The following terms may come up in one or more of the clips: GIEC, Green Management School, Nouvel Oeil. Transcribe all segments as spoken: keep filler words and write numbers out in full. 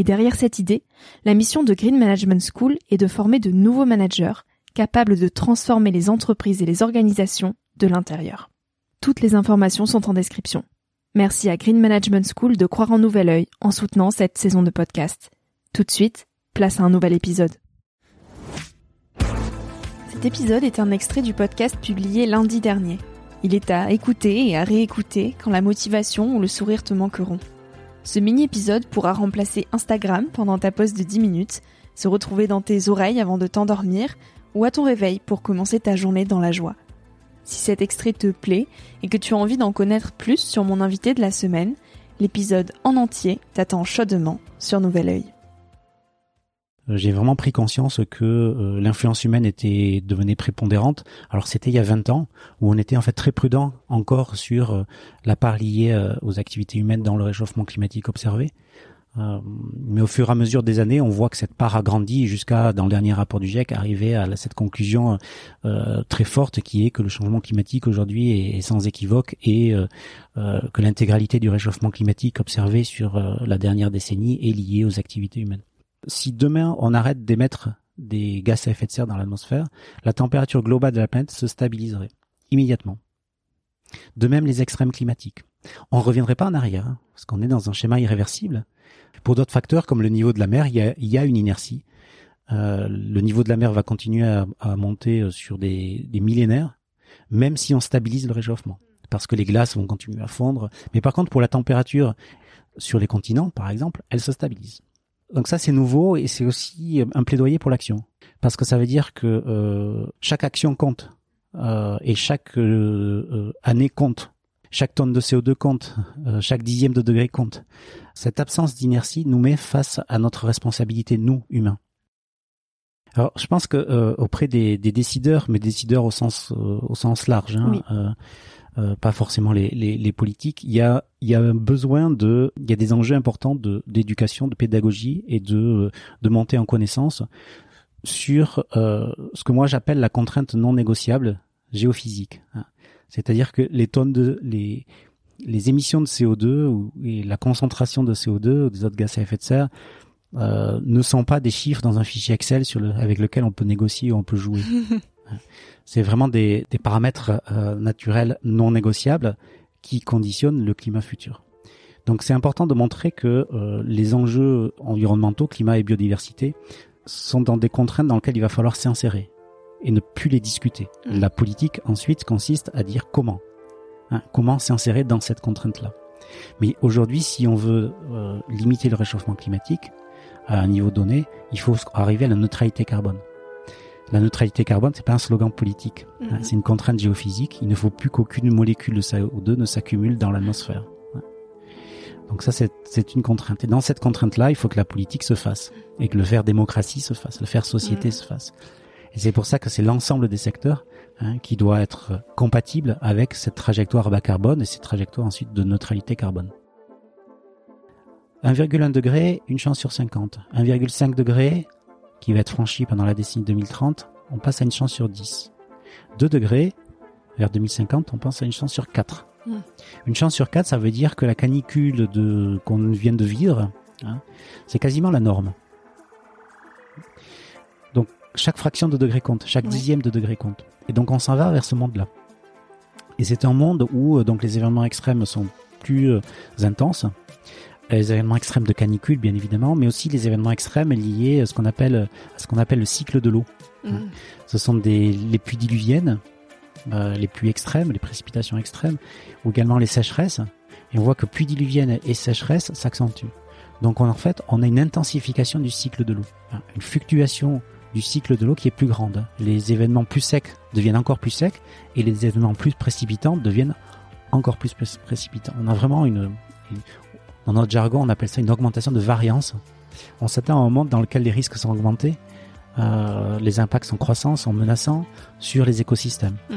Et derrière cette idée, la mission de Green Management School est de former de nouveaux managers capables de transformer les entreprises et les organisations de l'intérieur. Toutes les informations sont en description. Merci à Green Management School de croire en Nouvel Oeil en soutenant cette saison de podcast. Tout de suite, place à un nouvel épisode. Cet épisode est un extrait du podcast publié lundi dernier. Il est à écouter et à réécouter quand la motivation ou le sourire te manqueront. Ce mini-épisode pourra remplacer Instagram pendant ta pause de dix minutes, se retrouver dans tes oreilles avant de t'endormir ou à ton réveil pour commencer ta journée dans la joie. Si cet extrait te plaît et que tu as envie d'en connaître plus sur mon invité de la semaine, l'épisode en entier t'attend chaudement sur Nouvel Oeil. J'ai vraiment pris conscience que euh, l'influence humaine était devenait prépondérante. Alors c'était il y a vingt ans où on était en fait très prudent encore sur euh, la part liée euh, aux activités humaines dans le réchauffement climatique observé. Euh, mais au fur et à mesure des années, on voit que cette part a grandi jusqu'à, dans le dernier rapport du GIEC, arriver à cette conclusion euh, très forte qui est que le changement climatique aujourd'hui est, est sans équivoque et euh, euh, que l'intégralité du réchauffement climatique observé sur euh, la dernière décennie est liée aux activités humaines. Si demain on arrête d'émettre des gaz à effet de serre dans l'atmosphère, la température globale de la planète se stabiliserait immédiatement. De même, les extrêmes climatiques. On ne reviendrait pas en arrière, hein, parce qu'on est dans un schéma irréversible. Pour d'autres facteurs, comme le niveau de la mer, il y a, il y a une inertie. Euh, le niveau de la mer va continuer à, à monter sur des, des millénaires, même si on stabilise le réchauffement, parce que les glaces vont continuer à fondre. Mais par contre, pour la température sur les continents, par exemple, elle se stabilise. Donc ça, c'est nouveau et c'est aussi un plaidoyer pour l'action, parce que ça veut dire que euh, chaque action compte euh, et chaque euh, année compte. Chaque tonne de C O deux compte, euh, chaque dixième de degré compte. Cette absence d'inertie nous met face à notre responsabilité, nous, humains. Alors, je pense que euh, auprès des, des décideurs, mais décideurs au sens, euh, au sens large, hein, oui. euh, euh, pas forcément les, les, les politiques, il y a, il y a un besoin de, il y a des enjeux importants de, d'éducation, de pédagogie et de, de montée en connaissance sur euh, ce que moi j'appelle la contrainte non négociable géophysique. Hein. C'est-à-dire que les tonnes de, les, les émissions de C O deux ou, et la concentration de C O deux ou des autres gaz à effet de serre, euh, ne sont pas des chiffres dans un fichier Excel sur le, avec lequel on peut négocier ou on peut jouer. C'est vraiment des, des paramètres, euh, naturels non négociables qui conditionnent le climat futur. Donc c'est important de montrer que, euh, les enjeux environnementaux, climat et biodiversité sont dans des contraintes dans lesquelles il va falloir s'insérer et ne plus les discuter. La politique, ensuite, consiste à dire comment. Hein, comment s'insérer dans cette contrainte-là. Mais aujourd'hui, si on veut euh, limiter le réchauffement climatique à un niveau donné, il faut arriver à la neutralité carbone. La neutralité carbone, c'est pas un slogan politique. Mmh. Hein, c'est une contrainte géophysique. Il ne faut plus qu'aucune molécule de C O deux ne s'accumule dans l'atmosphère. Hein. Donc ça, c'est, c'est une contrainte. Et dans cette contrainte-là, il faut que la politique se fasse. Et que le faire démocratie se fasse. Le faire société mmh. se fasse. Et c'est pour ça que c'est l'ensemble des secteurs hein, qui doit être compatible avec cette trajectoire bas carbone et cette trajectoire ensuite de neutralité carbone. un virgule un degré, une chance sur cinquante. un virgule cinq degré, qui va être franchi pendant la décennie deux mille trente, on passe à une chance sur dix. deux degrés, vers deux mille cinquante, on passe à une chance sur quatre. Mmh. Une chance sur quatre, ça veut dire que la canicule de, qu'on vient de vivre, hein, c'est quasiment la norme. Chaque fraction de degré compte, chaque oui. dixième de degré compte. Et donc on s'en va vers ce monde-là. Et c'est un monde où donc les événements extrêmes sont plus euh, intenses, les événements extrêmes de canicule bien évidemment, mais aussi les événements extrêmes liés à ce qu'on appelle, à ce qu'on appelle le cycle de l'eau. Mmh. Ce sont des, les pluies diluviennes euh, les pluies extrêmes, les précipitations extrêmes, ou également les sécheresses. Et on voit que pluie diluvienne et sécheresse s'accentuent. Donc on, en fait, on a une intensification du cycle de l'eau, hein, une fluctuation du cycle de l'eau qui est plus grande. Les événements plus secs deviennent encore plus secs et les événements plus précipitants deviennent encore plus pré- précipitants. On a vraiment une, une... Dans notre jargon, on appelle ça une augmentation de variance. On s'atteint à un monde dans lequel les risques sont augmentés, euh, les impacts sont croissants, sont menaçants sur les écosystèmes mmh.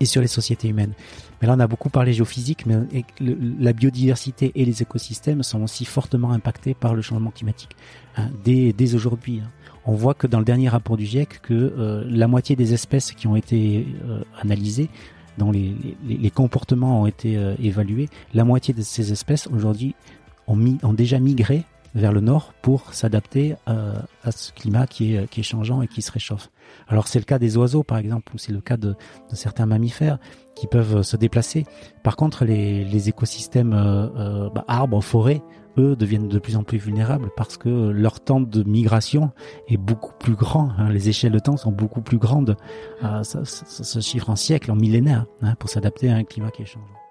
et sur les sociétés humaines. Mais là, on a beaucoup parlé géophysique, mais le, la biodiversité et les écosystèmes sont aussi fortement impactés par le changement climatique. Hein, dès, dès aujourd'hui, hein. On voit que dans le dernier rapport du GIEC, que euh, la moitié des espèces qui ont été euh, analysées, dont les, les, les comportements ont été euh, évalués, la moitié de ces espèces aujourd'hui ont, mi- ont déjà migré vers le nord pour s'adapter euh, à ce climat qui est, qui est changeant et qui se réchauffe. Alors c'est le cas des oiseaux par exemple, ou c'est le cas de, de certains mammifères qui peuvent se déplacer. Par contre, les, les écosystèmes euh, bah, arbres, forêts, eux deviennent de plus en plus vulnérables parce que leur temps de migration est beaucoup plus grand. Hein. Les échelles de temps sont beaucoup plus grandes. Euh, ça, ça, ça se chiffre en siècles, en millénaires, hein, pour s'adapter à un climat qui est changeant.